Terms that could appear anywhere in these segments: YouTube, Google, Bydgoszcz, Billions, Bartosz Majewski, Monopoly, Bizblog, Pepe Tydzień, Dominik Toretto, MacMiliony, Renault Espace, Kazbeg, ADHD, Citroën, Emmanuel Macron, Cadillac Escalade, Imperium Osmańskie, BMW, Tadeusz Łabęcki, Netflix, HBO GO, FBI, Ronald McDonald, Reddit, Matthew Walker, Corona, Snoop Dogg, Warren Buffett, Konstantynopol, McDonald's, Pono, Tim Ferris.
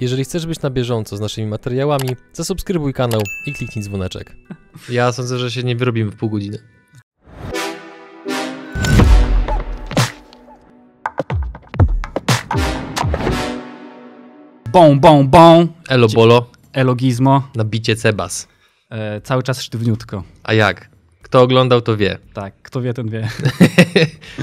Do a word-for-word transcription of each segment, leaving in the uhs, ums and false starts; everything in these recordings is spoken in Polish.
Jeżeli chcesz być na bieżąco z naszymi materiałami, zasubskrybuj kanał i kliknij dzwoneczek. Ja sądzę, że się nie wyrobimy w pół godziny. Bom, bom, bom. Elo bolo. Elo gizmo. Na bicie cebas. E, cały czas sztywniutko. A jak? Kto oglądał, to wie. Tak, kto wie, ten wie.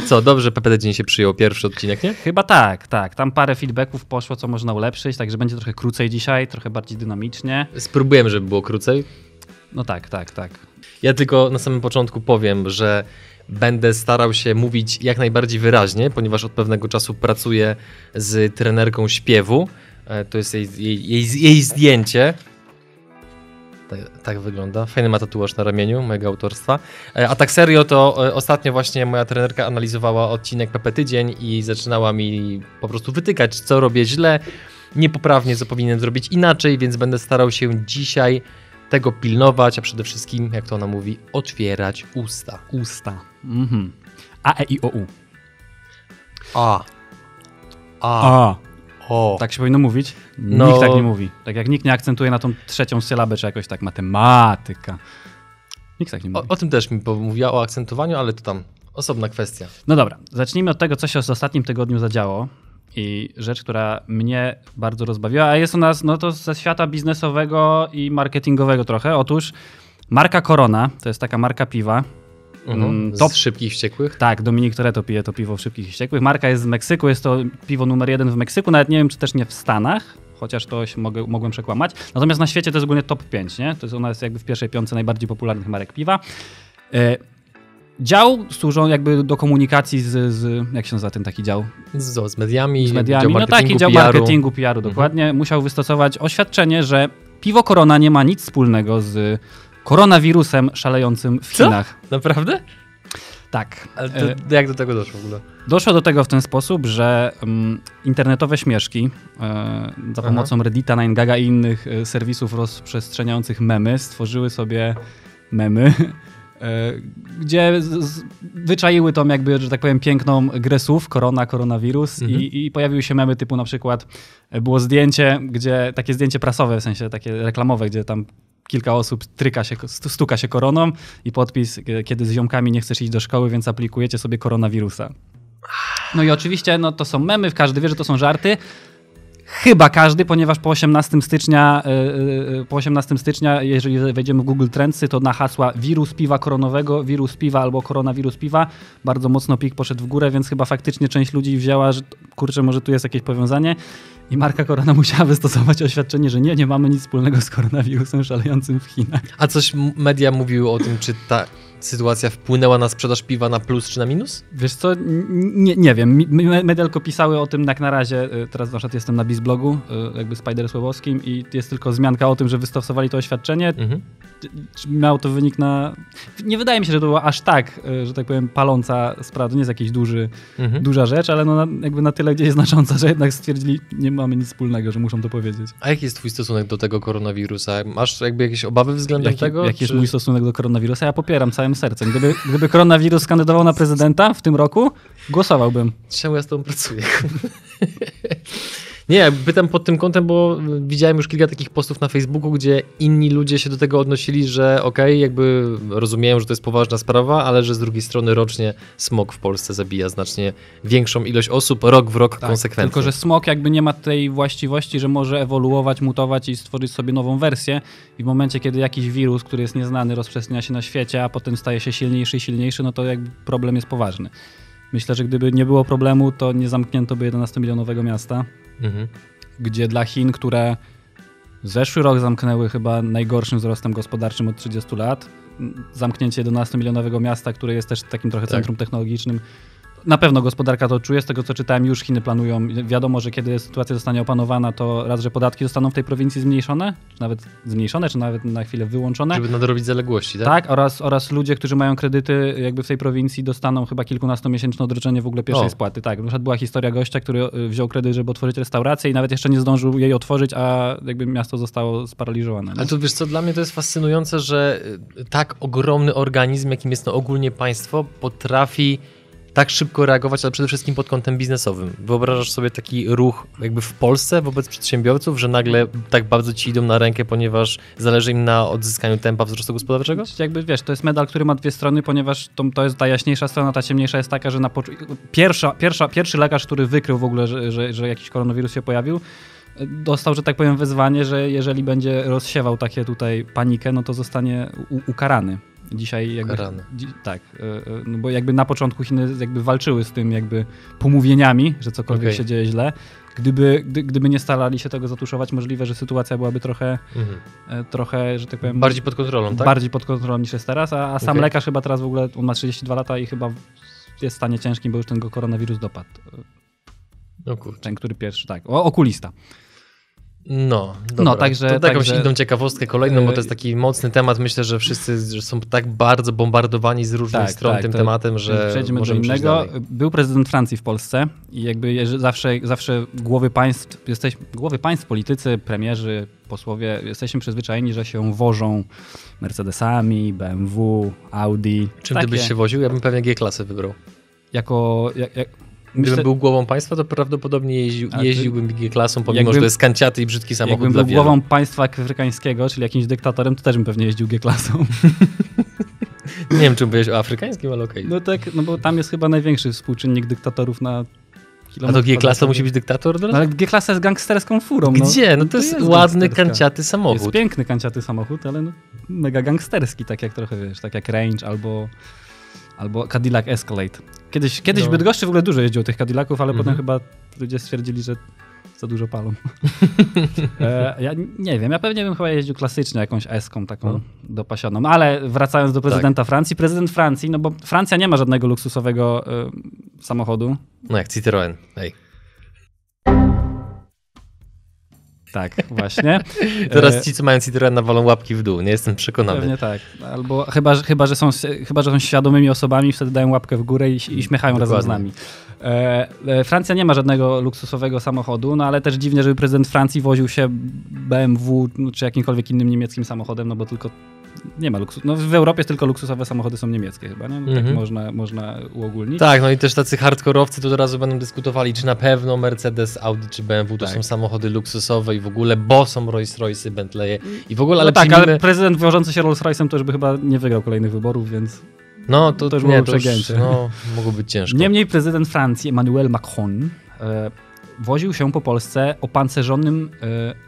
Co, dobrze P P D dzień się przyjął pierwszy odcinek, nie? Chyba tak, tak. Tam parę feedbacków poszło, co można ulepszyć, także będzie trochę krócej dzisiaj, trochę bardziej dynamicznie. Spróbujemy, żeby było krócej. No tak, tak, tak. Ja tylko na samym początku powiem, że będę starał się mówić jak najbardziej wyraźnie, ponieważ od pewnego czasu pracuję z trenerką śpiewu. To jest jej, jej, jej, jej zdjęcie. Tak, tak wygląda. Fajny ma tatuaż na ramieniu mojego autorstwa. A tak serio, to ostatnio właśnie moja trenerka analizowała odcinek P P Tydzień i zaczynała mi po prostu wytykać, co robię źle, niepoprawnie, co powinienem zrobić inaczej, więc będę starał się dzisiaj tego pilnować, a przede wszystkim, jak to ona mówi, otwierać usta. Usta. Mhm. A, E, I, O, U. A. A. A. O. Tak się powinno mówić? No. Nikt tak nie mówi. Tak jak nikt nie akcentuje na tą trzecią sylabę, czy jakoś tak matematyka. Nikt tak nie mówi. O, o tym też mi mówiła, o akcentowaniu, ale to tam osobna kwestia. No dobra, zacznijmy od tego, co się w ostatnim tygodniu zadziało. I rzecz, która mnie bardzo rozbawiła, a jest u nas no to ze świata biznesowego i marketingowego trochę. Otóż marka Corona, to jest taka marka piwa. Mhm, top, z szybkich wściekłych? Tak, Dominik Toretto pije to piwo w szybkich wściekłych. Marka jest z Meksyku, jest to piwo numer jeden w Meksyku, nawet nie wiem, czy też nie w Stanach, chociaż to się mogę, mogłem przekłamać. Natomiast na świecie to jest ogólnie top pięć, nie? To jest, ona jest jakby w pierwszej piątce najbardziej popularnych marek piwa. E, dział służą jakby do komunikacji z, z, jak się nazywa ten taki dział? Z, z mediami, z mediami. No taki dział marketingu, P R-u, dokładnie. Mhm. Musiał wystosować oświadczenie, że piwo Corona nie ma nic wspólnego z koronawirusem szalejącym w Co? Chinach. Naprawdę? Tak. Ale to, jak do tego doszło w ogóle? Doszło do tego w ten sposób, że um, internetowe śmieszki e, za pomocą Aha. Reddita, nine gaga i innych e, serwisów rozprzestrzeniających memy stworzyły sobie memy, e, gdzie z, z, wyczaiły tą jakby, że tak powiem, piękną grę słów, korona, koronawirus mhm. i, i pojawiły się memy typu na przykład e, było zdjęcie, gdzie takie zdjęcie prasowe, w sensie takie reklamowe, gdzie tam kilka osób tryka się, stuka się koroną i podpis, kiedy z ziomkami nie chcesz iść do szkoły, więc aplikujecie sobie koronawirusa. No i oczywiście no, to są memy, każdy wie, że to są żarty. Chyba każdy, ponieważ po osiemnastego stycznia, yy, po osiemnastego stycznia, jeżeli wejdziemy w Google Trendsy, to na hasła wirus piwa koronowego, wirus piwa albo koronawirus piwa bardzo mocno pik poszedł w górę, więc chyba faktycznie część ludzi wzięła, że kurczę, może tu jest jakieś powiązanie. I marka Corona musiała wystosować oświadczenie, że nie, nie mamy nic wspólnego z koronawirusem szalejącym w Chinach. A coś media mówiły o tym, czy ta sytuacja wpłynęła na sprzedaż piwa na plus czy na minus? Wiesz co, nie, nie wiem. Media tylko pisały o tym, jak na razie, teraz na przykład jestem na Bizblogu, jakby Spidersłowowskim i jest tylko wzmianka o tym, że wystosowali to oświadczenie. Mhm. Miał to wynik na... Nie wydaje mi się, że to była aż tak, że tak powiem, paląca sprawa. To nie jest jakaś duży, mhm. duża rzecz, ale no jakby na tyle gdzieś znacząca, że jednak stwierdzili, nie mamy nic wspólnego, że muszą to powiedzieć. A jaki jest twój stosunek do tego koronawirusa? Masz jakby jakieś obawy względem jaki, tego? Jaki czy... jest mój stosunek do koronawirusa? Ja popieram całym sercem. Gdyby, gdyby koronawirus kandydował na prezydenta w tym roku, głosowałbym. Czemu ja z tą pracuję? Nie, pytam pod tym kątem, bo widziałem już kilka takich postów na Facebooku, gdzie inni ludzie się do tego odnosili, że okej, okay, jakby rozumieją, że to jest poważna sprawa, ale że z drugiej strony rocznie smog w Polsce zabija znacznie większą ilość osób, rok w rok tak, konsekwentnie. Tylko, że smog jakby nie ma tej właściwości, że może ewoluować, mutować i stworzyć sobie nową wersję i w momencie, kiedy jakiś wirus, który jest nieznany, rozprzestrzenia się na świecie, a potem staje się silniejszy i silniejszy, no to jakby problem jest poważny. Myślę, że gdyby nie było problemu, to nie zamknięto by jedenastomilionowego miasta, mhm. gdzie dla Chin, które zeszły rok zamknęły chyba najgorszym wzrostem gospodarczym od trzydziestu lat, zamknięcie jedenastomilionowego miasta, które jest też takim trochę tak. centrum technologicznym, na pewno gospodarka to czuje, z tego co czytałem już Chiny planują, wiadomo, że kiedy sytuacja zostanie opanowana, to raz, że podatki zostaną w tej prowincji zmniejszone, czy nawet zmniejszone, czy nawet na chwilę wyłączone. Żeby nadrobić zaległości, tak? Tak, oraz, oraz ludzie, którzy mają kredyty jakby w tej prowincji dostaną chyba kilkunastomiesięczne odroczenie w ogóle pierwszej o. spłaty. Tak, na przykład była historia gościa, który wziął kredyt, żeby otworzyć restaurację i nawet jeszcze nie zdążył jej otworzyć, a jakby miasto zostało sparaliżowane. No? Ale to wiesz co, dla mnie to jest fascynujące, że tak ogromny organizm, jakim jest no ogólnie państwo, potrafi tak szybko reagować, ale przede wszystkim pod kątem biznesowym. Wyobrażasz sobie taki ruch jakby w Polsce wobec przedsiębiorców, że nagle tak bardzo ci idą na rękę, ponieważ zależy im na odzyskaniu tempa wzrostu gospodarczego? Jakby wiesz, to jest medal, który ma dwie strony, ponieważ to, to jest ta jaśniejsza strona, ta ciemniejsza jest taka, że na pierwsza, pierwsza, pierwszy lekarz, który wykrył w ogóle, że, że, że jakiś koronawirus się pojawił, dostał, że tak powiem, wezwanie, że jeżeli będzie rozsiewał takie tutaj panikę, no to zostanie ukarany. Dzisiaj jakby, dzi tak, yy, no bo jakby na początku Chiny jakby walczyły z tym jakby pomówieniami, że cokolwiek okay. się dzieje źle. Gdyby, gdy, gdyby nie starali się tego zatuszować, możliwe, że sytuacja byłaby trochę, mm-hmm. y, trochę, że tak powiem... Bardziej pod kontrolą, tak? Bardziej pod kontrolą niż jest teraz, a, a sam okay. lekarz chyba teraz w ogóle, on ma trzydzieści dwa lata i chyba jest w stanie ciężkim, bo już ten go koronawirus dopadł. No kurczę. Ten, który pierwszy, tak. O, okulista. No, dobra. No, także, to taką także... inną ciekawostkę kolejną, bo to jest taki mocny temat. Myślę, że wszyscy są tak bardzo bombardowani z różnych tak, stron tak, tym tematem, że przejdziemy do innego. Był prezydent Francji w Polsce i jakby zawsze, zawsze głowy państw, jesteś, głowy państw, politycy, premierzy, posłowie, jesteśmy przyzwyczajeni, że się wożą Mercedesami, B M W, Audi. Czym takie... ty byś się woził? Ja bym pewnie G-klasę wybrał. Jako... Jak, jak... Gdybym Myślę, był głową państwa, to prawdopodobnie jeździł, jeździłbym G-klasą, pomimo jakbym, że to jest kanciaty i brzydki samochód dla wielu. Jakbym był głową państwa afrykańskiego, czyli jakimś dyktatorem, to też bym pewnie jeździł G-klasą. Nie wiem, czy byłeś o afrykańskim, ale okej. Okay. No tak, no bo tam jest chyba największy współczynnik dyktatorów na... A to G-klasa musi być dyktator? No, ale G-klasa jest gangsterską furą. Gdzie? No, no to, to jest, jest ładny, kanciaty samochód. Jest piękny, kanciaty samochód, ale no, mega gangsterski, tak jak trochę, wiesz, tak jak Range albo... Albo Cadillac Escalade. Kiedyś, kiedyś no. w Bydgoszczy w ogóle dużo jeździło tych Cadillaców, ale mhm. potem chyba ludzie stwierdzili, że za dużo palą. e, ja nie wiem, ja pewnie bym chyba jeździł klasycznie jakąś eską taką no. dopasioną. Ale wracając do prezydenta tak. Francji. Prezydent Francji, no bo Francja nie ma żadnego luksusowego y, samochodu. No jak Citroën. Ej. Tak, właśnie. Teraz ci, co mają Citroën, nawalą łapki w dół, nie jestem przekonany. Pewnie tak. Albo chyba, że, chyba, że, są, chyba, że są świadomymi osobami, wtedy dają łapkę w górę i, i śmiechają Dokładnie. razem z nami. E, Francja nie ma żadnego luksusowego samochodu, no ale też dziwnie, żeby prezydent Francji woził się B M W czy jakimkolwiek innym niemieckim samochodem, no bo tylko nie ma luksusu. No w Europie tylko luksusowe samochody są niemieckie chyba, nie? No, mm-hmm. tak można, można uogólnić. Tak, no i też tacy hardkorowcy tu od razu będą dyskutowali, czy na pewno Mercedes, Audi czy B M W to tak. są samochody luksusowe i w ogóle, bo są Rolls Royce'y, Bentley'e i w ogóle, ale no tak, przyjmijmy... ale prezydent wiążący się Rolls Royce'em to już by chyba nie wygrał kolejnych wyborów, więc... No to, to już nie, to już, no, mogło być ciężko. Niemniej prezydent Francji, Emmanuel Macron, e, woził się po Polsce opancerzonym e,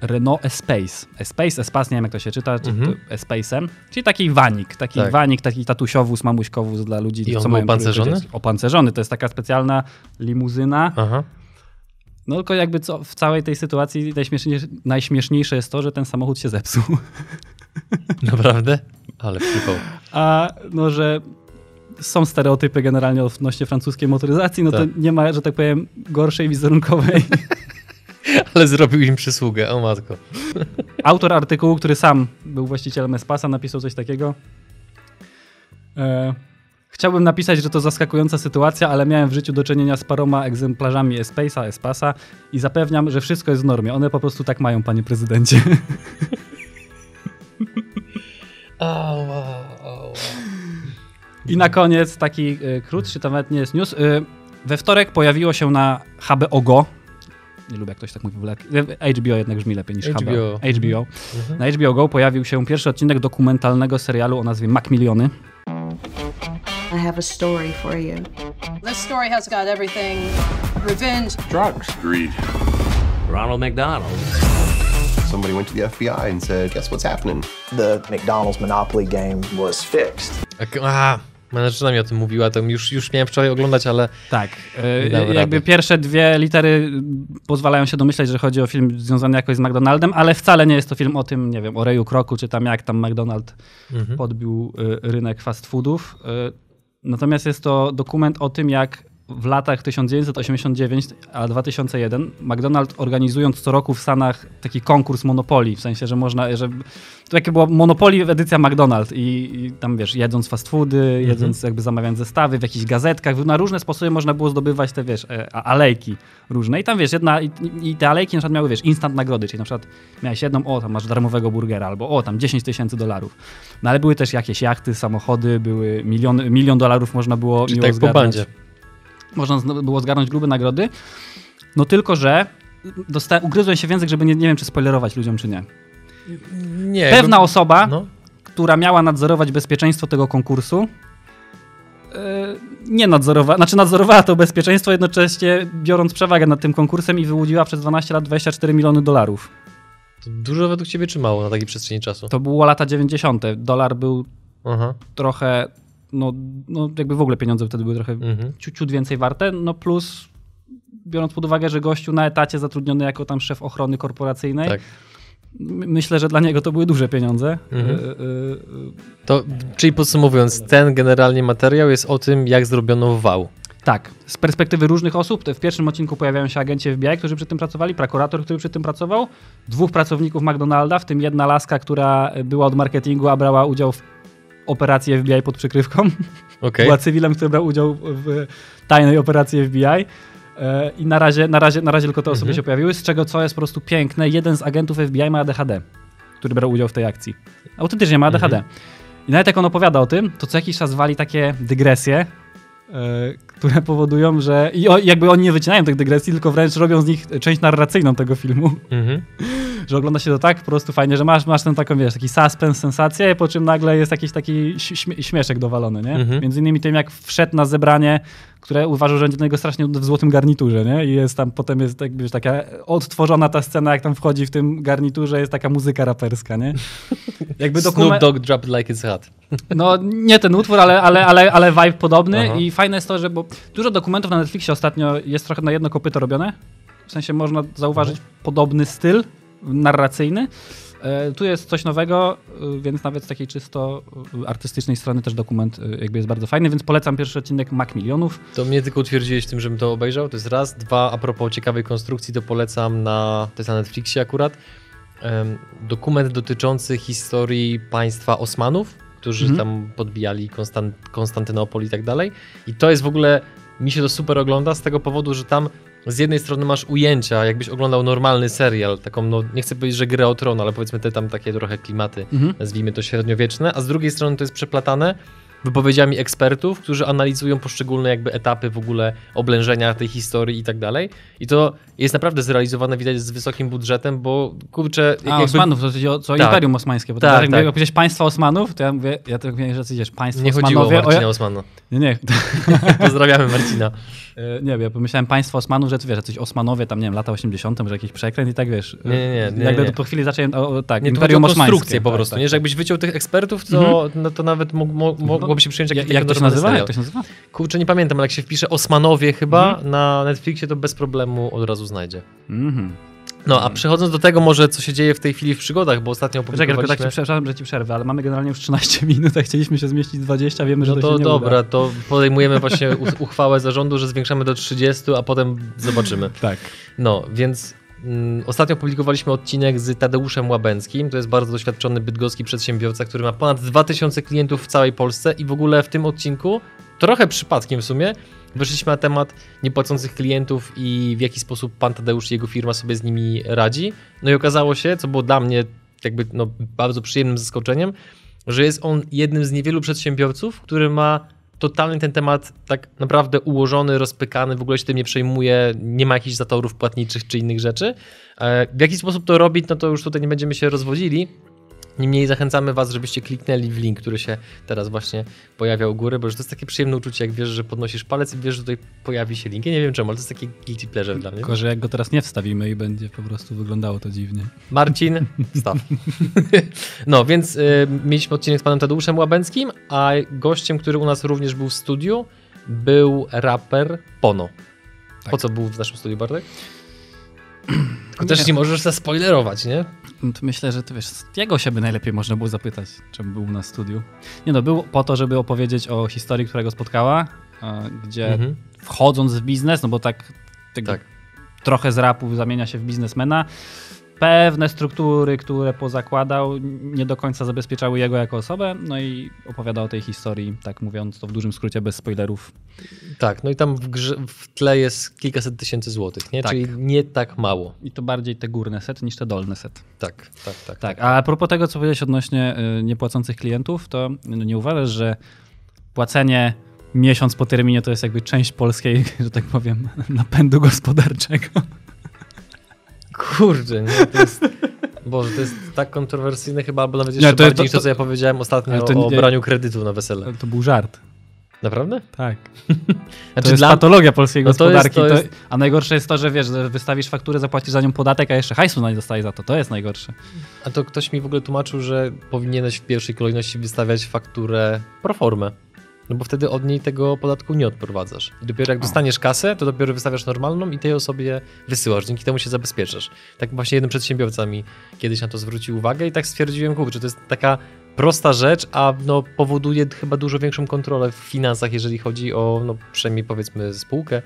Renault Espace. Espace, Espace, nie wiem jak to się czyta, czy mm-hmm. Espace'em, czyli taki wanik, taki tak. wanik, taki tatusiowóz, mamuśkowóz dla ludzi, I on co mają opancerzony? Opancerzony, to jest taka specjalna limuzyna. Aha. No tylko jakby co, w całej tej sytuacji najśmieszniejsze, najśmieszniejsze jest to, że ten samochód się zepsuł. Naprawdę? Ale flipał. A no, że są stereotypy generalnie odnośnie francuskiej motoryzacji, no tak. to nie ma, że tak powiem, gorszej wizerunkowej. Ale zrobił im przysługę, o matko. Autor artykułu, który sam był właścicielem Espace'a, napisał coś takiego. E, chciałbym napisać, że to zaskakująca sytuacja, ale miałem w życiu do czynienia z paroma egzemplarzami Espace'a, Espace'a i zapewniam, że wszystko jest w normie. One po prostu tak mają, panie prezydencie. Ała, ała. I na koniec taki y, krótszy, to nawet nie jest news. Y, we wtorek pojawiło się na H B O Go. Nie lubię, jak ktoś tak mówi. H B O jednak brzmi lepiej niż H B O. H B O. Mhm. Na H B O Go pojawił się pierwszy odcinek dokumentalnego serialu o nazwie MacMiliony. I have a story for you. This story has got everything. Revenge. Drugs. Greed. Ronald McDonald. Somebody went to the F B I and said, guess what's happening? The McDonald's Monopoly game was fixed. Aha. Menadżerka mi o tym mówiła, to już, już miałem wczoraj oglądać, ale... Tak, yy, jakby pierwsze dwie litery pozwalają się domyślać, że chodzi o film związany jakoś z McDonaldem, ale wcale nie jest to film o tym, nie wiem, o Reju Kroku, czy tam jak tam McDonald mhm. podbił y, rynek fast foodów. Y, natomiast jest to dokument o tym, jak w latach tysiąc dziewięćset osiemdziesiąt dziewięć a dwa tysiące jeden McDonald's, organizując co roku w Stanach taki konkurs Monopoly, w sensie, że można, że to jakie było Monopoly edycja McDonald's i, i tam wiesz, jedząc fast foody, jedząc, mm-hmm. jakby zamawiając zestawy w jakichś gazetkach, na różne sposoby można było zdobywać te, wiesz, alejki różne i tam wiesz, jedna i, i te alejki na przykład miały, wiesz, instant nagrody, czyli na przykład miałeś jedną, o tam masz darmowego burgera, albo o tam dziesięć tysięcy dolarów, no ale były też jakieś jachty, samochody, były milion, milion dolarów można było miło tak zgarnąć. Po bandzie. Można było zgarnąć grube nagrody, no tylko, że dosta- ugryzłem się w język, żeby nie, nie wiem, czy spoilerować ludziom, czy nie. nie Pewna jakby... osoba, no. która miała nadzorować bezpieczeństwo tego konkursu, yy, nie nadzorowała, znaczy nadzorowała to bezpieczeństwo jednocześnie biorąc przewagę nad tym konkursem i wyłudziła przez dwanaście lat dwadzieścia cztery miliony dolarów. To dużo według ciebie, czy mało na takiej przestrzeni czasu? To było lata dziewięćdziesiąte. Dolar był Aha. trochę... No, no jakby w ogóle pieniądze wtedy były trochę mhm. ciut, ciut więcej warte, no plus biorąc pod uwagę, że gościu na etacie zatrudniony jako tam szef ochrony korporacyjnej, tak. myślę, że dla niego to były duże pieniądze. Mhm. Y- y- y- to, czyli podsumowując, ten generalnie materiał jest o tym, jak zrobiono wał. Tak. Z perspektywy różnych osób, w pierwszym odcinku pojawiają się agenci F B I, którzy przy tym pracowali, prokurator, który przy tym pracował, dwóch pracowników McDonalda, w tym jedna laska, która była od marketingu, a brała udział w operacji F B I pod przykrywką. Okay. Była cywilem, który brał udział w tajnej operacji F B I. I na razie, na razie, na razie tylko te osoby mhm. się pojawiły, z czego co jest po prostu piękne. Jeden z agentów F B I ma A D H D, który brał udział w tej akcji. Autentycznie ma A D H D. Mhm. I nawet jak on opowiada o tym, to co jakiś czas wali takie dygresje, yy, które powodują, że... I o, jakby oni nie wycinają tych dygresji, tylko wręcz robią z nich część narracyjną tego filmu. Mhm. Że ogląda się to tak po prostu fajnie, że masz, masz ten taką, wiesz, taki suspens, sensację, po czym nagle jest jakiś taki śmie- śmieszek dowalony, nie? Mhm. Między innymi tym, jak wszedł na zebranie, które uważał, że będzie tego strasznie w złotym garniturze, nie? I jest tam, potem jest tak, wiesz, taka odtworzona ta scena, jak tam wchodzi w tym garniturze, jest taka muzyka raperska, nie? Jakby dokument... Snoop Dogg dropped like it's hot. No, nie ten utwór, ale, ale, ale, ale vibe podobny. Aha. I fajne jest to, że bo dużo dokumentów na Netflixie ostatnio jest trochę na jedno kopyto robione. W sensie można zauważyć mhm. podobny styl narracyjny. Tu jest coś nowego, więc nawet z takiej czysto artystycznej strony też dokument jakby jest bardzo fajny, więc polecam pierwszy odcinek MacMilionów. To mnie tylko utwierdziłeś w tym, żebym to obejrzał. To jest raz, dwa, a propos ciekawej konstrukcji, to polecam na, to jest na Netflixie akurat, dokument dotyczący historii państwa Osmanów, którzy mhm. tam podbijali Konstan- Konstantynopol i tak dalej. I to jest w ogóle, mi się to super ogląda z tego powodu, że tam z jednej strony masz ujęcia, jakbyś oglądał normalny serial, taką, no nie chcę powiedzieć, że Grę o Tron, ale powiedzmy te tam takie trochę klimaty, mhm. nazwijmy to średniowieczne, a z drugiej strony to jest przeplatane wypowiedziami ekspertów, którzy analizują poszczególne jakby etapy w ogóle oblężenia tej historii i tak dalej. I to jest naprawdę zrealizowane, widać, z wysokim budżetem, bo kurczę... A jakby... Osmanów, to chodzi o co? Tak. Imperium Osmańskie. Bo tak, tak, jak tak. powiedziałeś państwa Osmanów, to ja mówię, ja tak mówię, że widzisz, państwo nie Osmanowie... Nie chodziło o Marcina o ja... Osmana. Nie, nie. Pozdrawiamy Marcina. Nie wiem, ja pomyślałem państwo Osmanów, że ty wiesz, że coś Osmanowie tam, nie wiem, lata osiemdziesiąte, że jakiś przekręt i tak wiesz. Nie, nie, nie. Nagle po chwili zacząłem, o, tak, nie, Imperium Osmańskie. Konstrukcję po prostu, tak, tak, nie? Że jakbyś wyciął tych ekspertów, to, mhm. no, to nawet mógł... mógł mogłoby się przyjąć... Jak, jak, to się nazywa? jak to się nazywa? Kurczę, nie pamiętam, ale jak się wpisze Osmanowie chyba mhm. na Netflixie, to bez problemu od razu znajdzie. Mhm. No, a przechodząc do tego może, co się dzieje w tej chwili w przygodach, bo ostatnio opublikowaliśmy... Czekaj, tak przepraszam, że ci przerwę, ale mamy generalnie już trzynaście minut, a chcieliśmy się zmieścić dwadzieścia, wiemy, że no to, to się nie dobra, uda. To podejmujemy właśnie uchwałę zarządu, że zwiększamy do trzydziestu, a potem zobaczymy. Tak. No, więc... Ostatnio publikowaliśmy odcinek z Tadeuszem Łabęckim, to jest bardzo doświadczony bydgoski przedsiębiorca, który ma ponad dwa tysiące klientów w całej Polsce i w ogóle w tym odcinku, trochę przypadkiem w sumie, wyszliśmy na temat niepłacących klientów i w jaki sposób pan Tadeusz i jego firma sobie z nimi radzi. No i okazało się, co było dla mnie jakby no bardzo przyjemnym zaskoczeniem, że jest on jednym z niewielu przedsiębiorców, który ma totalnie ten temat tak naprawdę ułożony, rozpykany, w ogóle się tym nie przejmuje, nie ma jakichś zatorów płatniczych czy innych rzeczy. W jaki sposób to robić, no to już tutaj nie będziemy się rozwodzili. Niemniej zachęcamy was, żebyście kliknęli w link, który się teraz właśnie pojawia u góry, bo już to jest takie przyjemne uczucie, jak wiesz, że podnosisz palec i wiesz, że tutaj pojawi się link. Ja nie wiem czemu, ale to jest taki guilty pleasure tylko dla mnie. Tylko, że jak go teraz nie wstawimy i będzie po prostu wyglądało to dziwnie. Marcin, wstaw. No, więc y, mieliśmy odcinek z panem Tadeuszem Łabęckim, a gościem, który u nas również był w studiu, był raper Pono. Tak. Po co był w naszym studiu, Bartek? Tylko też nie możesz zaspoilerować, nie? myślę, że ty wiesz, jego siebie najlepiej można było zapytać, czemu był na studiu. Nie no, był po to, żeby opowiedzieć o historii, która go spotkała, gdzie mhm. wchodząc w biznes, no bo tak, tak, tak trochę z rapu zamienia się w biznesmena, pewne struktury, które pozakładał, nie do końca zabezpieczały jego jako osobę, no i opowiada o tej historii, tak mówiąc to w dużym skrócie, bez spoilerów. Tak, no i tam w, grze, w tle jest kilkaset tysięcy złotych, nie? Tak. Czyli nie tak mało. I to bardziej te górne set niż te dolne set. Tak, tak, tak. tak, tak. A propos tego, co powiedziałeś odnośnie niepłacących klientów, to nie uważasz, że płacenie miesiąc po terminie to jest jakby część polskiej, że tak powiem, napędu gospodarczego? Kurde, nie, to jest, Boże, to jest tak kontrowersyjne chyba, albo nawet jeszcze nie, to, bardziej to, to, niż to, co ja powiedziałem ostatnio to, o braniu kredytu na wesele. To był żart. Naprawdę? Tak. Znaczy to jest dla... patologia polskiej no gospodarki. To jest, to jest... To, a najgorsze jest to, że wiesz, że wystawisz fakturę, zapłacisz za nią podatek, a jeszcze hajsu nie dostaje za to. To jest najgorsze. A to ktoś mi w ogóle tłumaczył, że powinieneś w pierwszej kolejności wystawiać fakturę pro formę. No bo wtedy od niej tego podatku nie odprowadzasz. I dopiero jak dostaniesz kasę, to dopiero wystawiasz normalną i tej osobie wysyłasz. Dzięki temu się zabezpieczasz. Tak właśnie jeden przedsiębiorca mi kiedyś na to zwrócił uwagę i tak stwierdziłem, kurczę, to jest taka prosta rzecz, a no powoduje chyba dużo większą kontrolę w finansach, jeżeli chodzi o, no przynajmniej powiedzmy spółkę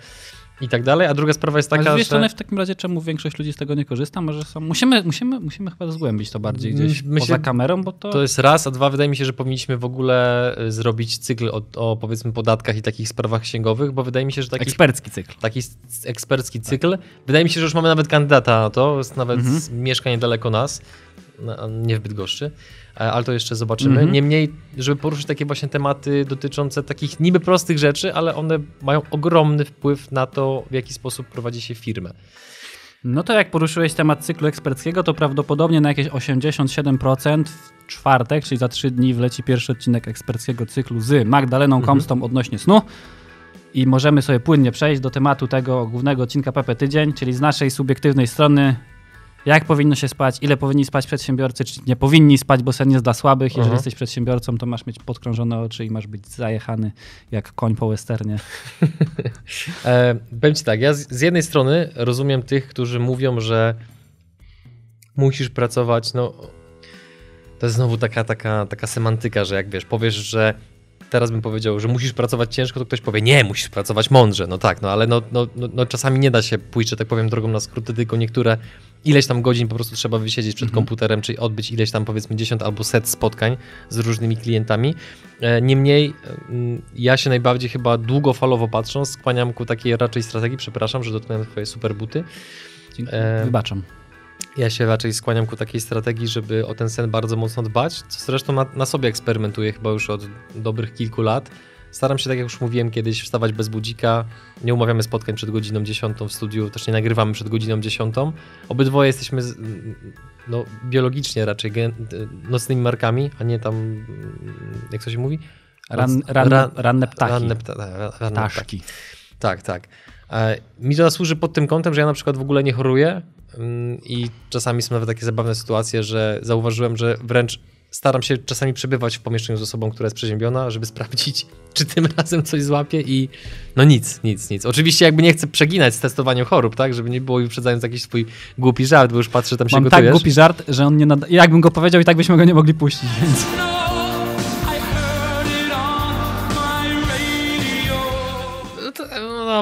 i tak dalej. A druga sprawa jest taka, ale z że... w takim razie czemu większość ludzi z tego nie korzysta? Może są... musimy, musimy, musimy chyba zgłębić to bardziej gdzieś Myślę, poza kamerą, bo to... To jest raz, a dwa, wydaje mi się, że powinniśmy w ogóle zrobić cykl o, o powiedzmy podatkach i takich sprawach księgowych, bo wydaje mi się, że taki... Ekspercki cykl. Taki ekspercki cykl. Tak. Wydaje mi się, że już mamy nawet kandydata na to, nawet mhm. mieszka niedaleko nas, nie w Bydgoszczy, ale to jeszcze zobaczymy. Mhm. Niemniej, żeby poruszyć takie właśnie tematy dotyczące takich niby prostych rzeczy, ale one mają ogromny wpływ na to, w jaki sposób prowadzi się firmę. No to jak poruszyłeś temat cyklu eksperckiego, to prawdopodobnie na jakieś osiemdziesiąt siedem procent w czwartek, czyli za trzy dni wleci pierwszy odcinek eksperckiego cyklu z Magdaleną mhm. Komstą odnośnie snu. I możemy sobie płynnie przejść do tematu tego głównego odcinka Pepe Tydzień, czyli z naszej subiektywnej strony jak powinno się spać, ile powinni spać przedsiębiorcy, czy nie powinni spać, bo sen jest dla słabych. Jeżeli Aha. jesteś przedsiębiorcą, to masz mieć podkrążone oczy i masz być zajechany jak koń po westernie. e, powiem ci tak, ja z, z jednej strony rozumiem tych, którzy mówią, że musisz pracować, no to jest znowu taka, taka, taka semantyka, że jak wiesz, powiesz, że teraz bym powiedział, że musisz pracować ciężko, to ktoś powie, nie, musisz pracować mądrze. No tak, no ale no, no, no, no czasami nie da się pójść, że tak powiem, drogą na skróty, tylko niektóre ileś tam godzin po prostu trzeba wysiedzieć przed mm-hmm. komputerem, czyli odbyć ileś tam powiedzmy dziesiąt albo set spotkań z różnymi klientami. Niemniej ja się najbardziej chyba długofalowo patrząc skłaniam ku takiej raczej strategii, przepraszam, że dotknąłem twoje super buty. E... Wybaczam. Ja się raczej skłaniam ku takiej strategii, żeby o ten sen bardzo mocno dbać, co zresztą na, na sobie eksperymentuję chyba już od dobrych kilku lat. Staram się, tak jak już mówiłem kiedyś, wstawać bez budzika, nie umawiamy spotkań przed godziną dziesiątą w studiu, też nie nagrywamy przed godziną dziesiątą. Obydwoje jesteśmy no, biologicznie raczej gen- nocnymi markami, a nie tam, jak to się mówi? Ran, ran, ran, ranne ptaki. Ranne pta- ranne ptaszki. Ptaki. Tak, tak. Mi to służy pod tym kątem, że ja na przykład w ogóle nie choruję i czasami są nawet takie zabawne sytuacje, że zauważyłem, że wręcz staram się czasami przebywać w pomieszczeniu z osobą, która jest przeziębiona, żeby sprawdzić, czy tym razem coś złapie i no nic, nic, nic. Oczywiście jakby nie chcę przeginać z testowaniem chorób, tak, żeby nie było i wyprzedzając jakiś swój głupi żart, bo już patrzę, tam się Mam gotujesz. Mam tak głupi żart, że on nie nada... Jakbym go powiedział i tak byśmy go nie mogli puścić, więc...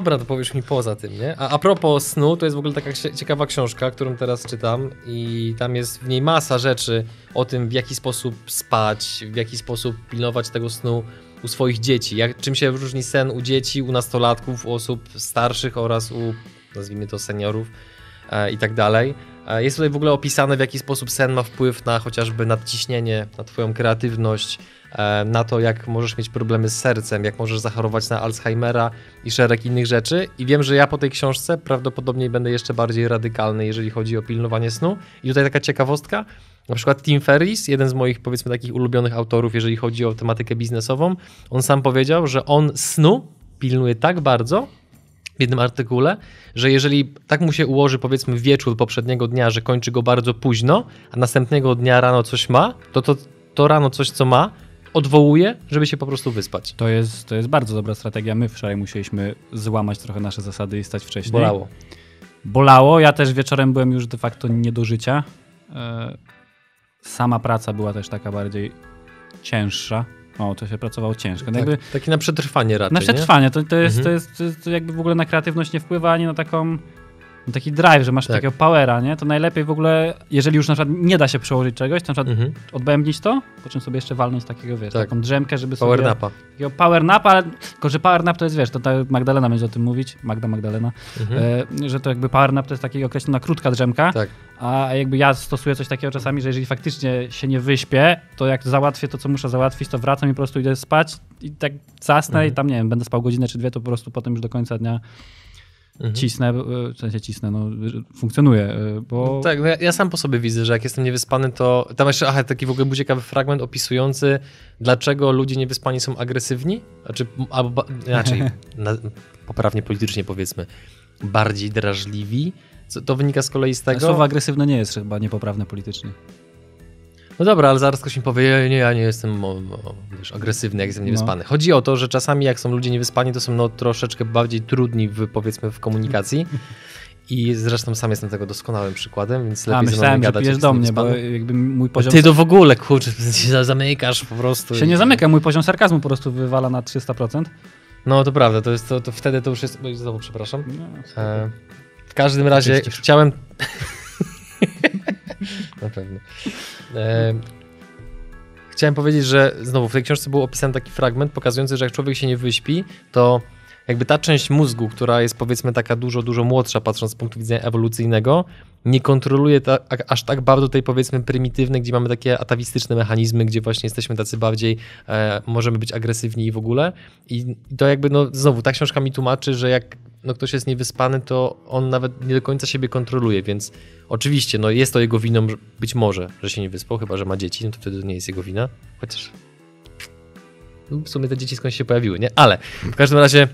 Dobra, to powiesz mi poza tym, nie? A, a propos snu, to jest w ogóle taka ciekawa książka, którą teraz czytam i tam jest w niej masa rzeczy o tym, w jaki sposób spać, w jaki sposób pilnować tego snu u swoich dzieci. Jak, czym się różni sen u dzieci, u nastolatków, u osób starszych oraz u, nazwijmy to, seniorów e, i tak dalej. E, jest tutaj w ogóle opisane, w jaki sposób sen ma wpływ na chociażby nadciśnienie, na twoją kreatywność, na to, jak możesz mieć problemy z sercem, jak możesz zachorować na Alzheimera i szereg innych rzeczy. I wiem, że ja po tej książce prawdopodobnie będę jeszcze bardziej radykalny, jeżeli chodzi o pilnowanie snu. I tutaj taka ciekawostka, na przykład Tim Ferris, jeden z moich powiedzmy takich ulubionych autorów, jeżeli chodzi o tematykę biznesową, on sam powiedział, że on snu pilnuje tak bardzo w jednym artykule, że jeżeli tak mu się ułoży powiedzmy wieczór poprzedniego dnia, że kończy go bardzo późno, a następnego dnia rano coś ma, to to, to rano coś, co ma, odwołuje, żeby się po prostu wyspać. To jest, to jest bardzo dobra strategia. My wczoraj musieliśmy złamać trochę nasze zasady i stać wcześniej. Bolało. Bolało. Ja też wieczorem byłem już de facto nie do życia. sama praca była też taka bardziej cięższa. O, to się pracowało ciężko. Tak, jakby, takie na przetrwanie raczej. Na przetrwanie. Nie? To, to, jest, mhm. to, jest, to jest to jakby w ogóle na kreatywność nie wpływa, ani na taką na taki drive, że masz tak. takiego powera, nie? To najlepiej w ogóle, jeżeli już na przykład nie da się przełożyć czegoś, to na przykład mhm. odbębnić to, po czym sobie jeszcze walnąć takiego, wiesz, tak. taką drzemkę, żeby power sobie... Power napa. Takiego power napa, ale tylko, że power nap to jest, wiesz, to ta Magdalena będzie o tym mówić, Magda Magdalena, mhm. e, że to jakby power nap to jest taki określona krótka drzemka, tak. a jakby ja stosuję coś takiego czasami, że jeżeli faktycznie się nie wyśpię, to jak załatwię to, co muszę załatwić, to wracam i po prostu idę spać i tak zasnę mhm. i tam, nie wiem, będę spał godzinę czy dwie, to po prostu potem już do końca dnia Mhm. cisnę, w sensie cisnę, no funkcjonuje, bo... No tak, no ja, ja sam po sobie widzę, że jak jestem niewyspany, to... Tam jeszcze, aha, taki w ogóle był ciekawy fragment opisujący, dlaczego ludzie niewyspani są agresywni, znaczy, albo, inaczej, na, poprawnie politycznie powiedzmy, bardziej drażliwi, co, to wynika z kolei z tego... Słowo agresywne nie jest chyba niepoprawne politycznie. No dobra, ale zaraz ktoś mi powie, nie, ja nie jestem o, o, wiesz, agresywny, jak jestem niewyspany. No. Chodzi o to, że czasami jak są ludzie niewyspani, to są no, troszeczkę bardziej trudni w, powiedzmy, w komunikacji. I zresztą sam jestem tego doskonałym przykładem, więc lepiej ze mną gadać. A myślałem, że pijesz do mnie, bo jakby mój poziom... Ty to w ogóle, kurczę, się zamykasz po prostu. Się nie zamyka, mój poziom sarkazmu po prostu wywala na trzysta procent. No to prawda, to, jest, to, to wtedy to już jest... Znowu przepraszam. No, e, w każdym razie chciałem... Na pewno. E, chciałem powiedzieć, że znowu w tej książce był opisany taki fragment pokazujący, że jak człowiek się nie wyśpi, to jakby ta część mózgu, która jest powiedzmy taka dużo, dużo młodsza patrząc z punktu widzenia ewolucyjnego, nie kontroluje ta, aż tak bardzo tej powiedzmy prymitywnej, gdzie mamy takie atawistyczne mechanizmy, gdzie właśnie jesteśmy tacy bardziej, e, możemy być agresywni i w ogóle. I, i to jakby no znowu ta książka mi tłumaczy, że jak no ktoś jest niewyspany, to on nawet nie do końca siebie kontroluje, więc oczywiście no jest to jego winą, być może, że się nie wyspał, chyba że ma dzieci, no to wtedy to nie jest jego wina, chociaż no w sumie te dzieci skąd się pojawiły, nie? Ale w każdym razie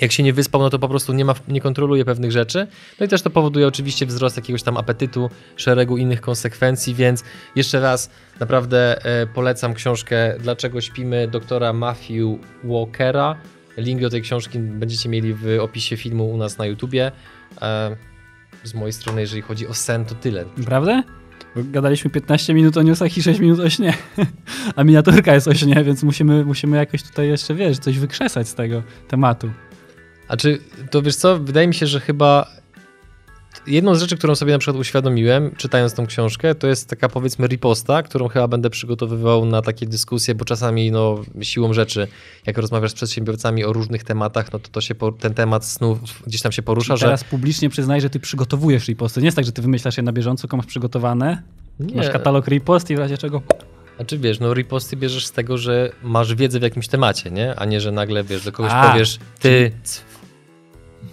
jak się nie wyspał, no to po prostu nie ma, nie kontroluje pewnych rzeczy. No i też to powoduje oczywiście wzrost jakiegoś tam apetytu, szeregu innych konsekwencji, więc jeszcze raz naprawdę e, polecam książkę Dlaczego śpimy doktora Matthew Walkera. Link do tej książki będziecie mieli w opisie filmu u nas na YouTubie. E, z mojej strony, jeżeli chodzi o sen, to tyle. Prawda? Gadaliśmy piętnaście minut o newsach i sześć minut o śnie. A miniaturka jest o śnie, więc musimy, musimy jakoś tutaj jeszcze, wiesz, coś wykrzesać z tego tematu. A czy, to wiesz co, wydaje mi się, że chyba jedną z rzeczy, którą sobie na przykład uświadomiłem, czytając tą książkę, to jest taka powiedzmy riposta, którą chyba będę przygotowywał na takie dyskusje, bo czasami no siłą rzeczy, jak rozmawiasz z przedsiębiorcami o różnych tematach, no to, to się po, ten temat snu gdzieś tam się porusza. I teraz że... publicznie przyznaj, że ty przygotowujesz riposty. Nie jest tak, że ty wymyślasz je na bieżąco, komuś przygotowane, nie. Masz katalog ripost i w razie czego... A czy wiesz, no riposty bierzesz z tego, że masz wiedzę w jakimś temacie, nie? A nie, że nagle wiesz, do kogoś A, powiesz, ty...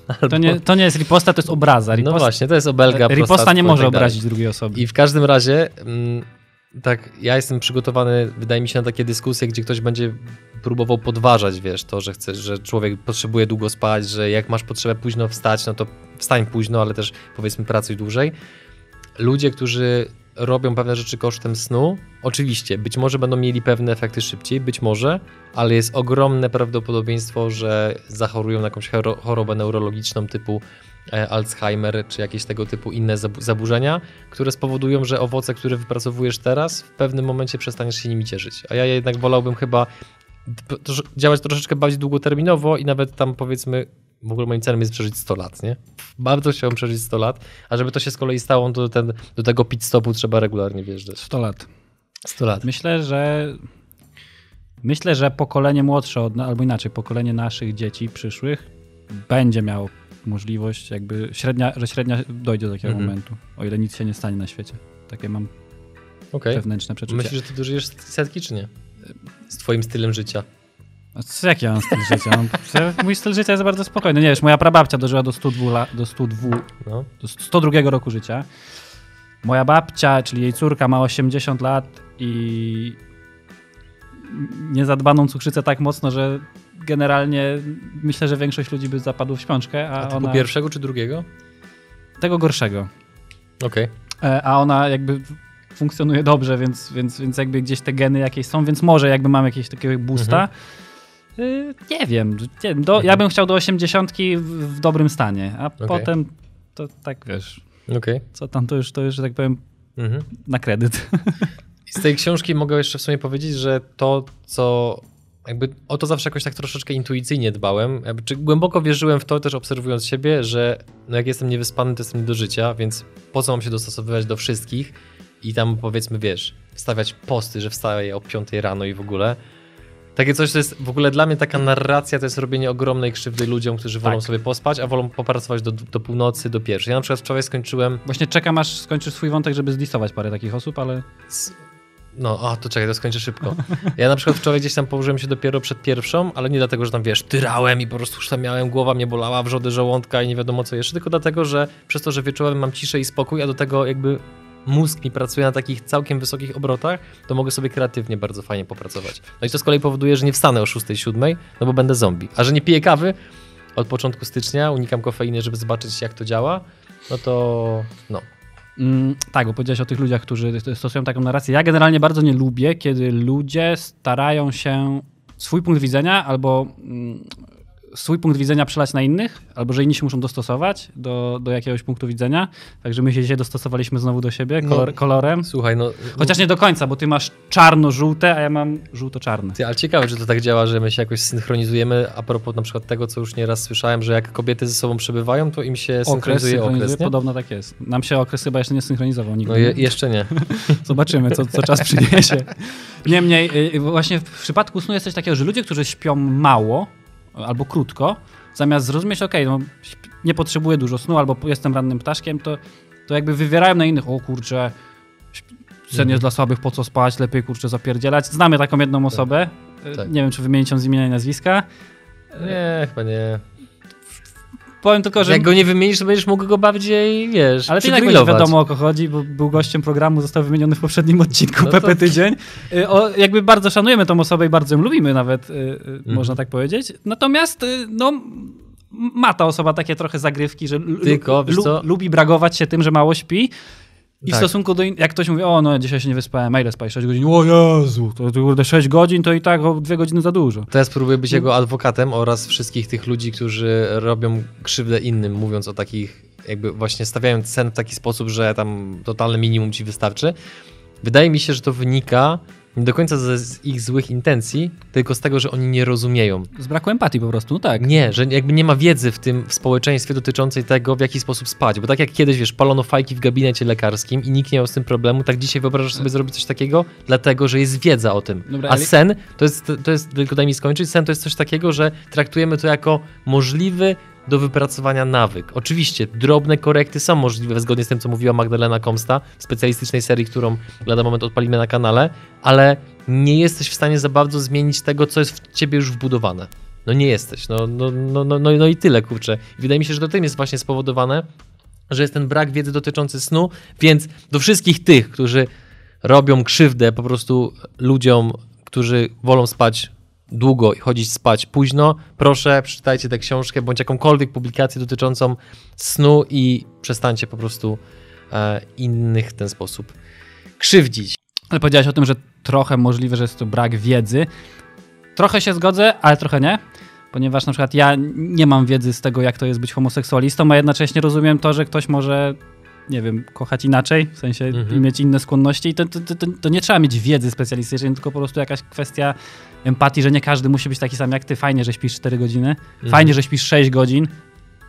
Albo... To, nie, to nie jest riposta, to jest obraza. Riposta... No właśnie, to jest obelga. Riposta nie może tak obrazić drugiej osoby. I w każdym razie, m, tak, ja jestem przygotowany, wydaje mi się, na takie dyskusje, gdzie ktoś będzie próbował podważać, wiesz, to, że chcesz, że człowiek potrzebuje długo spać, że jak masz potrzebę późno wstać, no to wstań późno, ale też powiedzmy pracuj dłużej. Ludzie, którzy robią pewne rzeczy kosztem snu, oczywiście, być może będą mieli pewne efekty szybciej, być może, ale jest ogromne prawdopodobieństwo, że zachorują na jakąś chorobę neurologiczną typu Alzheimer, czy jakieś tego typu inne zaburzenia, które spowodują, że owoce, które wypracowujesz teraz, w pewnym momencie przestaniesz się nimi cieszyć. A ja jednak wolałbym chyba działać troszeczkę bardziej długoterminowo i nawet tam powiedzmy, w ogóle moim celem jest przeżyć sto lat, nie? Bardzo chciałem przeżyć sto lat, a żeby to się z kolei stało, to ten, do tego pit stopu trzeba regularnie wjeżdżać. sto lat. sto lat. Myślę, że myślę, że pokolenie młodsze, od, albo inaczej, pokolenie naszych dzieci przyszłych będzie miało możliwość, jakby średnia, że średnia dojdzie do takiego mhm. momentu, o ile nic się nie stanie na świecie. Takie mam okay. wewnętrzne przeczucie. Myślisz, że ty dożyjesz setki, czy nie? Z twoim stylem życia. Jaki ja mam styl życia? Mój styl życia jest bardzo spokojny. Nie wiesz, moja prababcia dożyła do stu dwóch, do stu dwóch, do stu drugiego roku życia. Moja babcia, czyli jej córka, ma osiemdziesiąt lat i niezadbaną cukrzycę tak mocno, że generalnie myślę, że większość ludzi by zapadło w śpiączkę. A, a typu ona... pierwszego czy drugiego? Tego gorszego. Okej. Okay. A ona jakby... funkcjonuje dobrze, więc, więc, więc jakby gdzieś te geny jakieś są, więc może jakby mam jakiegoś takiego boosta. Mhm. Yy, nie wiem. Nie, do, mhm. Ja bym chciał do osiemdziesiątki w, w dobrym stanie, a okay. potem to tak wiesz, okay. co tam to już, to już, że tak powiem, mhm. na kredyt. Z tej książki mogę jeszcze w sumie powiedzieć, że to, co jakby o to zawsze jakoś tak troszeczkę intuicyjnie dbałem, jakby, czy głęboko wierzyłem w to, też obserwując siebie, że no jak jestem niewyspany, to jestem nie do życia, więc po co mam się dostosowywać do wszystkich i tam powiedzmy, wiesz, wstawiać posty, że wstaję o piątej rano i w ogóle. Takie coś, to jest w ogóle dla mnie taka narracja, to jest robienie ogromnej krzywdy ludziom, którzy wolą tak. sobie pospać, a wolą popracować do, do północy, do pierwszej. Ja na przykład wczoraj skończyłem... Właśnie czekam, aż skończysz swój wątek, żeby zlistować parę takich osób, ale... No, o, to czekaj, to skończę szybko. Ja na przykład wczoraj gdzieś tam położyłem się dopiero przed pierwszą, ale nie dlatego, że tam, wiesz, tyrałem i po prostu już tam miałem, głowa mnie bolała, wrzody żołądka i nie wiadomo co jeszcze, tylko dlatego, że przez to, że wieczorem mam ciszę i spokój, a do tego jakby... mózg mi pracuje na takich całkiem wysokich obrotach, to mogę sobie kreatywnie bardzo fajnie popracować. No i to z kolei powoduje, że nie wstanę o szóstej, siódmej, no bo będę zombie. A że nie piję kawy od początku stycznia, unikam kofeiny, żeby zobaczyć jak to działa, no to no. Mm, tak, bo powiedziałeś o tych ludziach, którzy stosują taką narrację. Ja generalnie bardzo nie lubię, kiedy ludzie starają się swój punkt widzenia albo... Mm, swój punkt widzenia przelać na innych, albo że inni się muszą dostosować do, do jakiegoś punktu widzenia. Także my się dzisiaj dostosowaliśmy znowu do siebie kolor, no, kolorem. Słuchaj, no... Chociaż nie do końca, bo ty masz czarno-żółte, a ja mam żółto-czarne. Ty, ale ciekawe, że to tak działa, że my się jakoś synchronizujemy a propos na przykład tego, co już nieraz słyszałem, że jak kobiety ze sobą przebywają, to im się synchronizuje okres. okres nie? Podobno tak jest. Nam się okres chyba jeszcze nie synchronizował nigdy. No je, jeszcze nie. Zobaczymy, co, co czas przyniesie. Niemniej, właśnie w przypadku snu jest coś takiego, że ludzie, którzy śpią mało, albo krótko, zamiast zrozumieć, ok, no, nie potrzebuję dużo snu, albo jestem rannym ptaszkiem, to, to jakby wywierają na innych, o kurczę, sen jest dla słabych, po co spać, lepiej kurczę zapierdzielać. Znamy taką jedną osobę, tak. nie wiem, czy wymienić ją z imienia i nazwiska. Nie, chyba nie. Powiem tylko, że... Jak go nie wymienisz, to będziesz mógł go bardziej, wiesz, ale tak nie wiadomo, o co chodzi, bo był gościem programu, został wymieniony w poprzednim odcinku no Pepe to... Tydzień. O, jakby bardzo szanujemy tą osobę i bardzo ją lubimy nawet, mm. można tak powiedzieć. Natomiast, no... ma ta osoba takie trochę zagrywki, że tylko, lu- lu- lubi bragować się tym, że mało śpi. I tak. w stosunku do... In- jak ktoś mówi, o no, dzisiaj się nie wyspałem, a ile spałeś? sześć godzin? O Jezu, to kurde sześć godzin to i tak o dwie godziny za dużo. Teraz próbuję być jego adwokatem oraz wszystkich tych ludzi, którzy robią krzywdę innym, mówiąc o takich, jakby właśnie stawiając sen w taki sposób, że tam totalne minimum ci wystarczy. Wydaje mi się, że to wynika nie do końca z ich złych intencji, tylko z tego, że oni nie rozumieją. Z braku empatii po prostu, no tak. Nie, że jakby nie ma wiedzy w tym w społeczeństwie dotyczącej tego, w jaki sposób spać. Bo tak jak kiedyś, wiesz, palono fajki w gabinecie lekarskim i nikt nie miał z tym problemu, tak dzisiaj wyobrażasz sobie zrobić coś takiego, dlatego, że jest wiedza o tym. Dobra, ale... A sen, to jest, to jest, tylko daj mi skończyć, sen to jest coś takiego, że traktujemy to jako możliwy do wypracowania nawyk. Oczywiście drobne korekty są możliwe zgodnie z tym, co mówiła Magdalena Komsta w specjalistycznej serii, którą lada moment odpalimy na kanale, ale nie jesteś w stanie za bardzo zmienić tego, co jest w ciebie już wbudowane. No nie jesteś. No, no, no, no, no, no i tyle, kurczę. Wydaje mi się, że to tym jest właśnie spowodowane, że jest ten brak wiedzy dotyczący snu, więc do wszystkich tych, którzy robią krzywdę po prostu ludziom, którzy wolą spać długo i chodzić spać późno, proszę, przeczytajcie tę książkę bądź jakąkolwiek publikację dotyczącą snu i przestańcie po prostu e, innych w ten sposób krzywdzić. Ale powiedziałeś o tym, że trochę możliwe, że jest to brak wiedzy. Trochę się zgodzę, ale trochę nie, ponieważ na przykład ja nie mam wiedzy z tego, jak to jest być homoseksualistą, a jednocześnie rozumiem to, że ktoś może... nie wiem, kochać inaczej, w sensie mhm. mieć inne skłonności i to, to, to, to nie trzeba mieć wiedzy specjalistycznej, tylko po prostu jakaś kwestia empatii, że nie każdy musi być taki sam jak ty. Fajnie, że śpisz cztery godziny, mhm. fajnie, że śpisz sześć godzin.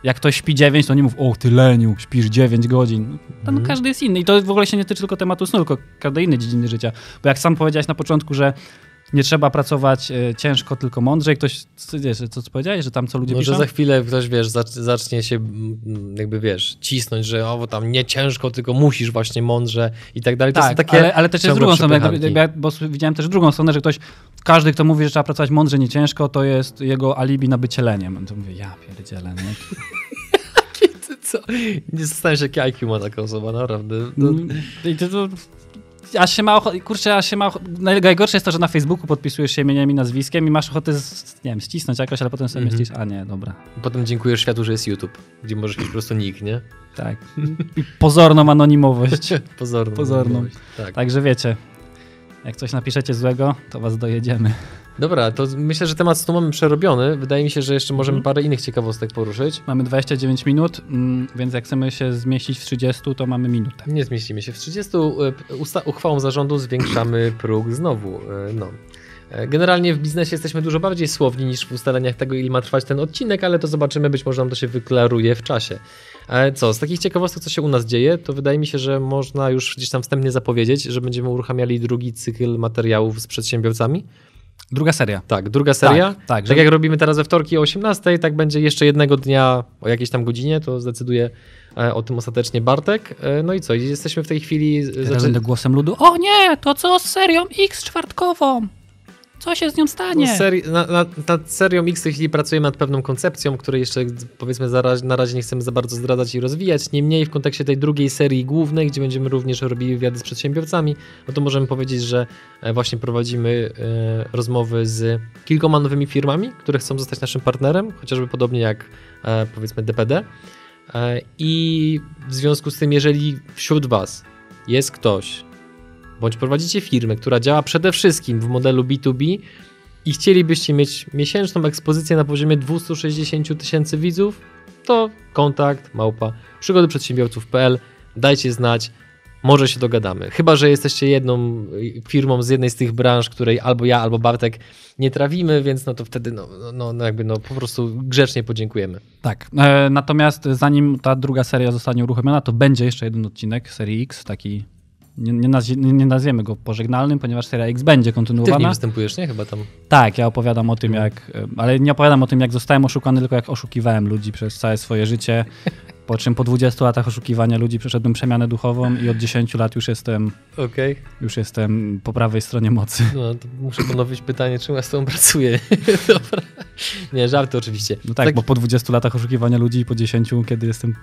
Jak ktoś śpi dziewięć, to nie mów, o ty leniu, śpisz dziewięć godzin. No, mhm. Każdy jest inny i to w ogóle się nie tyczy tylko tematu snu, tylko każdej innej dziedziny życia. Bo jak sam powiedziałeś na początku, że nie trzeba pracować y, ciężko, tylko mądrzej. Ktoś, co, wiesz, co, co powiedziałeś, że tam co ludzie no, piszą? Może za chwilę ktoś, wiesz, zacznie się jakby, wiesz, cisnąć, że o, tam nie ciężko, tylko musisz właśnie mądrze i tak dalej. To tak, są takie ale, ale też jest drugą stronę, bo widziałem też drugą stronę, że ktoś, każdy, kto mówi, że trzeba pracować mądrze, nie ciężko, to jest jego alibi na bycie leniem. To mówię, ja pierdzielę, nie? Co? Nie zastanawiam się, jakie I Q ma taka osoba, naprawdę. To... I to, to... Aż się ma ochotę, kurczę, aż się ma ochotę. Najgorsze jest to, że na Facebooku podpisujesz się imieniem i nazwiskiem i masz ochotę, z, nie wiem, ścisnąć jakoś, ale potem sobie mm-hmm. myślisz, a nie, dobra. Potem dziękujesz światu, że jest YouTube, gdzie możesz mieć po prostu nick, nie? Tak. Pozorną anonimowość. Pozorną. Pozorną. Anonimowość. Tak. Także wiecie, Jak coś napiszecie złego, to was dojedziemy. Dobra, to myślę, że temat stu mamy przerobiony. Wydaje mi się, że jeszcze możemy mm. parę innych ciekawostek poruszyć. Mamy dwadzieścia dziewięć minut, więc jak chcemy się zmieścić w trzydzieści, to mamy minutę. Nie zmieścimy się w trzydzieści. Uchwałą zarządu zwiększamy próg znowu. No. Generalnie w biznesie jesteśmy dużo bardziej słowni niż w ustaleniach tego, ile ma trwać ten odcinek, ale to zobaczymy, być może nam to się wyklaruje w czasie. Ale co, z takich ciekawostek, co się u nas dzieje, to wydaje mi się, że można już gdzieś tam wstępnie zapowiedzieć, że będziemy uruchamiali drugi cykl materiałów z przedsiębiorcami. Druga seria. Tak, druga seria. Tak, tak, że... tak jak robimy teraz we wtorki o osiemnastej, tak będzie jeszcze jednego dnia o jakiejś tam godzinie, to zdecyduje o tym ostatecznie Bartek. No i co, jesteśmy w tej chwili... Teraz zaczy... będę głosem ludu. O nie, to co z serią X czwartkową? Co się z nią stanie? No seri- na, na, nad serią X w tej chwili pracujemy nad pewną koncepcją, której jeszcze powiedzmy za raz, na razie nie chcemy za bardzo zdradzać i rozwijać. Niemniej w kontekście tej drugiej serii głównej, gdzie będziemy również robili wywiady z przedsiębiorcami, no to możemy powiedzieć, że właśnie prowadzimy e, rozmowy z kilkoma nowymi firmami, które chcą zostać naszym partnerem, chociażby podobnie jak e, powiedzmy D P D. E, I w związku z tym, jeżeli wśród was jest ktoś, bądź prowadzicie firmę, która działa przede wszystkim w modelu B dwa B i chcielibyście mieć miesięczną ekspozycję na poziomie dwieście sześćdziesiąt tysięcy widzów, to kontakt małpa przygodyprzedsiębiorców.pl, dajcie znać, może się dogadamy. Chyba że jesteście jedną firmą z jednej z tych branż, której albo ja, albo Bartek nie trawimy, więc no to wtedy no, no, no jakby no po prostu grzecznie podziękujemy. Tak, e, natomiast zanim ta druga seria zostanie uruchomiona, to będzie jeszcze jeden odcinek serii X, taki... Nie, nie, naz- nie, nie nazwiemy go pożegnalnym, ponieważ seria X będzie kontynuowana. Ty nie występujesz, nie? Chyba tam. Tak, ja opowiadam o tym, jak... Ale nie opowiadam o tym, jak zostałem oszukany, tylko jak oszukiwałem ludzi przez całe swoje życie. Po czym po dwudziestu latach oszukiwania ludzi przeszedłem przemianę duchową i od dziesięciu lat już jestem... Okej. Okay. Już jestem po prawej stronie mocy. No, to muszę ponowić pytanie, czym ja z tobą pracuję. Dobra. Nie, żarty oczywiście. No tak, tak, bo po dwudziestu latach oszukiwania ludzi i po dziesięciu, kiedy jestem...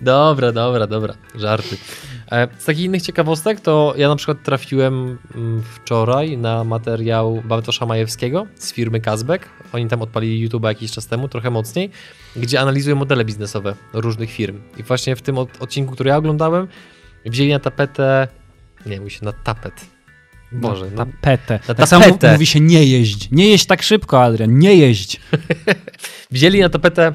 Dobra, dobra, dobra. Żarty. Z takich innych ciekawostek to ja na przykład trafiłem wczoraj na materiał Bartosza Majewskiego z firmy Kazbeg. Oni tam odpalili YouTube'a jakiś czas temu, trochę mocniej, gdzie analizują modele biznesowe różnych firm. I właśnie w tym odcinku, który ja oglądałem, wzięli na tapetę... Nie, mówi się na tapet. Boże, na tapetę. Na tapetę. Tak samo mówi się nie jeźdź. Nie jeźdź tak szybko, Adrian. Nie jeźdź. Wzięli na tapetę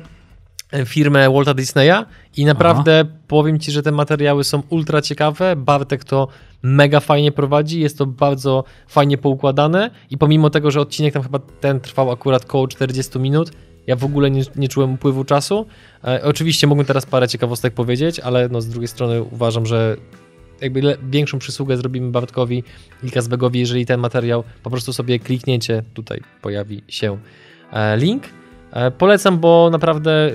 firmę Walta Disneya i naprawdę Aha. powiem ci, że te materiały są ultra ciekawe. Bartek to mega fajnie prowadzi, jest to bardzo fajnie poukładane i pomimo tego, że odcinek tam chyba ten trwał akurat koło czterdzieści minut, ja w ogóle nie, nie czułem upływu czasu. E, oczywiście mogłem teraz parę ciekawostek powiedzieć, ale no z drugiej strony uważam, że jakby le- większą przysługę zrobimy Bartkowi i Kazbegowi, jeżeli ten materiał po prostu sobie klikniecie, tutaj pojawi się e, link. Polecam, bo naprawdę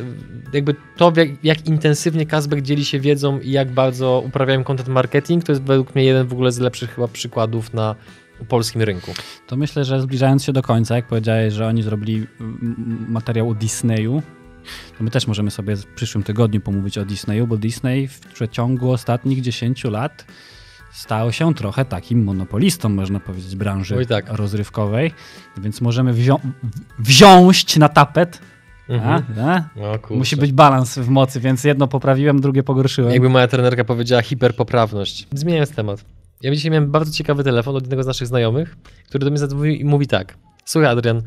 jakby to, jak, jak intensywnie Kazbek dzieli się wiedzą i jak bardzo uprawiają content marketing, to jest według mnie jeden w ogóle z lepszych chyba przykładów na polskim rynku. To myślę, że zbliżając się do końca, jak powiedziałeś, że oni zrobili materiał o Disneyu, to my też możemy sobie w przyszłym tygodniu pomówić o Disneyu, bo Disney w przeciągu ostatnich dziesięciu lat stał się trochę takim monopolistą, można powiedzieć, branży tak. rozrywkowej, więc możemy wzią- wziąć na tapet. Mhm. A, a? O, musi być balans w mocy, więc jedno poprawiłem, drugie pogorszyłem. Jakby moja trenerka powiedziała hiperpoprawność. Zmieniając temat. Ja dzisiaj miałem bardzo ciekawy telefon od jednego z naszych znajomych, który do mnie zadzwonił i mówi tak. Słuchaj Adrian,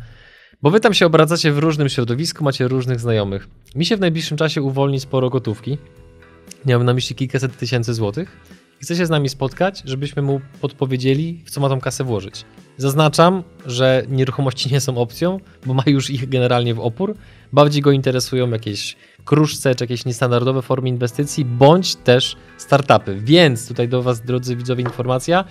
bo wy tam się obracacie w różnym środowisku, macie różnych znajomych. Mi się w najbliższym czasie uwolni sporo gotówki. Miałem na myśli kilkaset tysięcy złotych. Chce się z nami spotkać, żebyśmy mu podpowiedzieli, w co ma tą kasę włożyć. Zaznaczam, że nieruchomości nie są opcją, bo ma już ich generalnie w opór. Bardziej go interesują jakieś kruszce, czy jakieś niestandardowe formy inwestycji, bądź też startupy. Więc tutaj do was, drodzy widzowie, informacja.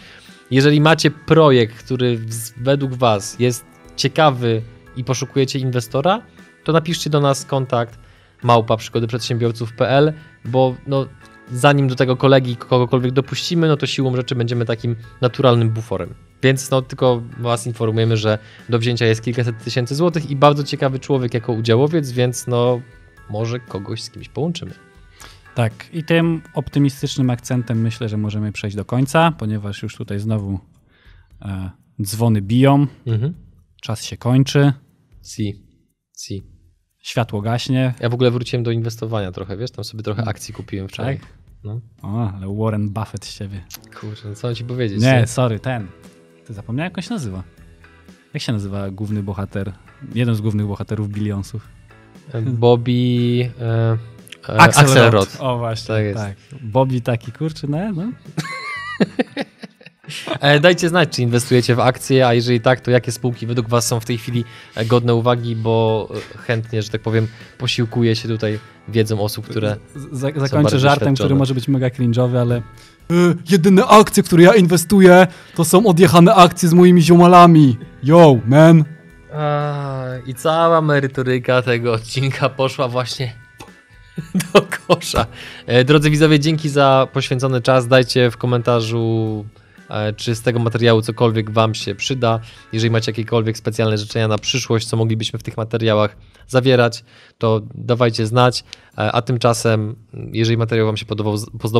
Jeżeli macie projekt, który według was jest ciekawy i poszukujecie inwestora, to napiszcie do nas kontakt małpa przygodyprzedsiębiorców.pl, bo no... zanim do tego kolegi kogokolwiek dopuścimy, no to siłą rzeczy będziemy takim naturalnym buforem. Więc no tylko was informujemy, że do wzięcia jest kilkaset tysięcy złotych i bardzo ciekawy człowiek jako udziałowiec, więc no może kogoś z kimś połączymy. Tak, i tym optymistycznym akcentem myślę, że możemy przejść do końca, ponieważ już tutaj znowu e, dzwony biją, mhm. czas się kończy. Si, si. Światło gaśnie. Ja w ogóle wróciłem do inwestowania trochę, wiesz, tam sobie trochę akcji kupiłem wczoraj. Tak? No. O, ale Warren Buffett z siebie. Kurczę, no co mam ci powiedzieć? Nie, nie? sorry, ten. Ty zapomniałem, jak on się nazywa. Jak się nazywa główny bohater? Jeden z głównych bohaterów Billionsów. Bobby... E, e, Axelrod. Axelrod. O właśnie, tak jest. Tak. Bobby taki, kurczę, ne, no. Dajcie znać, czy inwestujecie w akcje, a jeżeli tak, to jakie spółki według was są w tej chwili godne uwagi, bo chętnie, że tak powiem, posiłkuję się tutaj wiedzą osób, które Zakończę są bardzo żartem, który może być mega cringe'owy, ale yy, jedyne akcje, w które ja inwestuję, to są odjechane akcje z moimi ziomalami. Yo, man! A, i cała merytoryka tego odcinka poszła właśnie do kosza. Drodzy widzowie, dzięki za poświęcony czas. Dajcie w komentarzu, czy z tego materiału cokolwiek wam się przyda. Jeżeli macie jakiekolwiek specjalne życzenia na przyszłość, co moglibyśmy w tych materiałach zawierać, to dawajcie znać. A tymczasem, jeżeli materiał wam się podobał,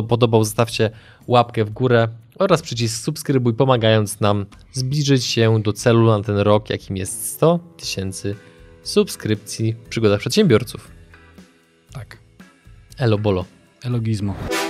podobał zostawcie łapkę w górę oraz przycisk subskrybuj, pomagając nam zbliżyć się do celu na ten rok, jakim jest sto tysięcy subskrypcji w Przygodach Przedsiębiorców. Tak. Elo bolo. Elogizmo.